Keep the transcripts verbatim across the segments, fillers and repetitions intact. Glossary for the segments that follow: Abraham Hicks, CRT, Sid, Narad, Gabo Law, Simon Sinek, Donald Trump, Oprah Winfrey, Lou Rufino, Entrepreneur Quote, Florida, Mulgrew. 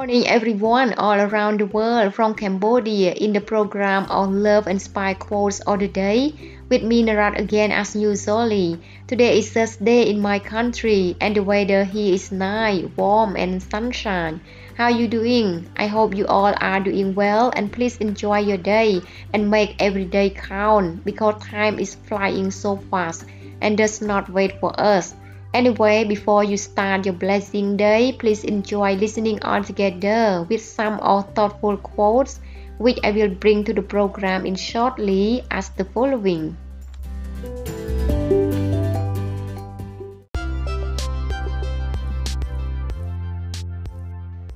morning, everyone, all around the world from Cambodia in the program on Love and Spy Quotes of the Day. With me, Narad, again as usually. Today is Thursday in my country and the weather here is nice, warm and sunshine. How are you doing? I hope you all are doing well and please enjoy your day and make every day count because time is flying so fast and does not wait for us. Anyway, before you start your blessing day, please enjoy listening all together with some of thoughtful quotes, which I will bring to the program in shortly as the following.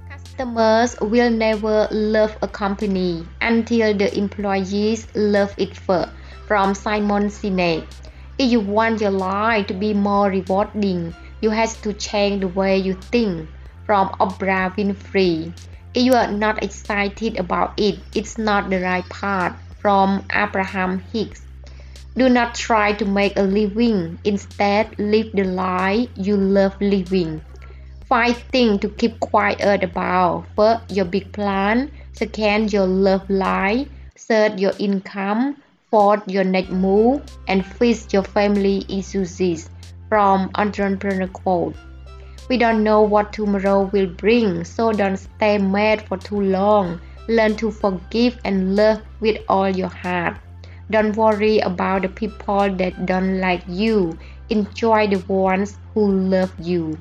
Customers will never love a company until the employees love it first. From Simon Sinek. If you want your life to be more rewarding, you have to change the way you think. From Oprah Winfrey. If you are not excited about it, it's not the right path. From Abraham Hicks. Do not try to make a living. Instead, live the life you love living. Five things to keep quiet about. First, your big plan. Second, your love life. Third, your income. Support your next move and fix your family issues. From Entrepreneur Quote. We don't know what tomorrow will bring, so don't stay mad for too long. Learn to forgive and love with all your heart. Don't worry about the people that don't like you. Enjoy the ones who love you.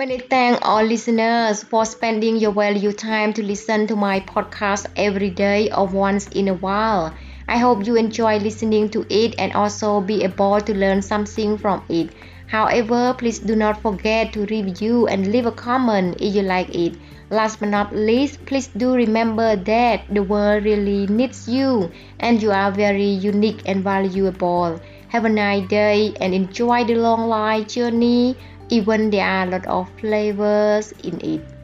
Many thanks all listeners for spending your valuable time to listen to my podcast every day or once in a while. I hope you enjoy listening to it and also be able to learn something from it. However, please do not forget to review and leave a comment if you like it. Last but not least, please do remember that the world really needs you and you are very unique and valuable. Have a nice day and enjoy the long life journey. Even there are a lot of flavors in it.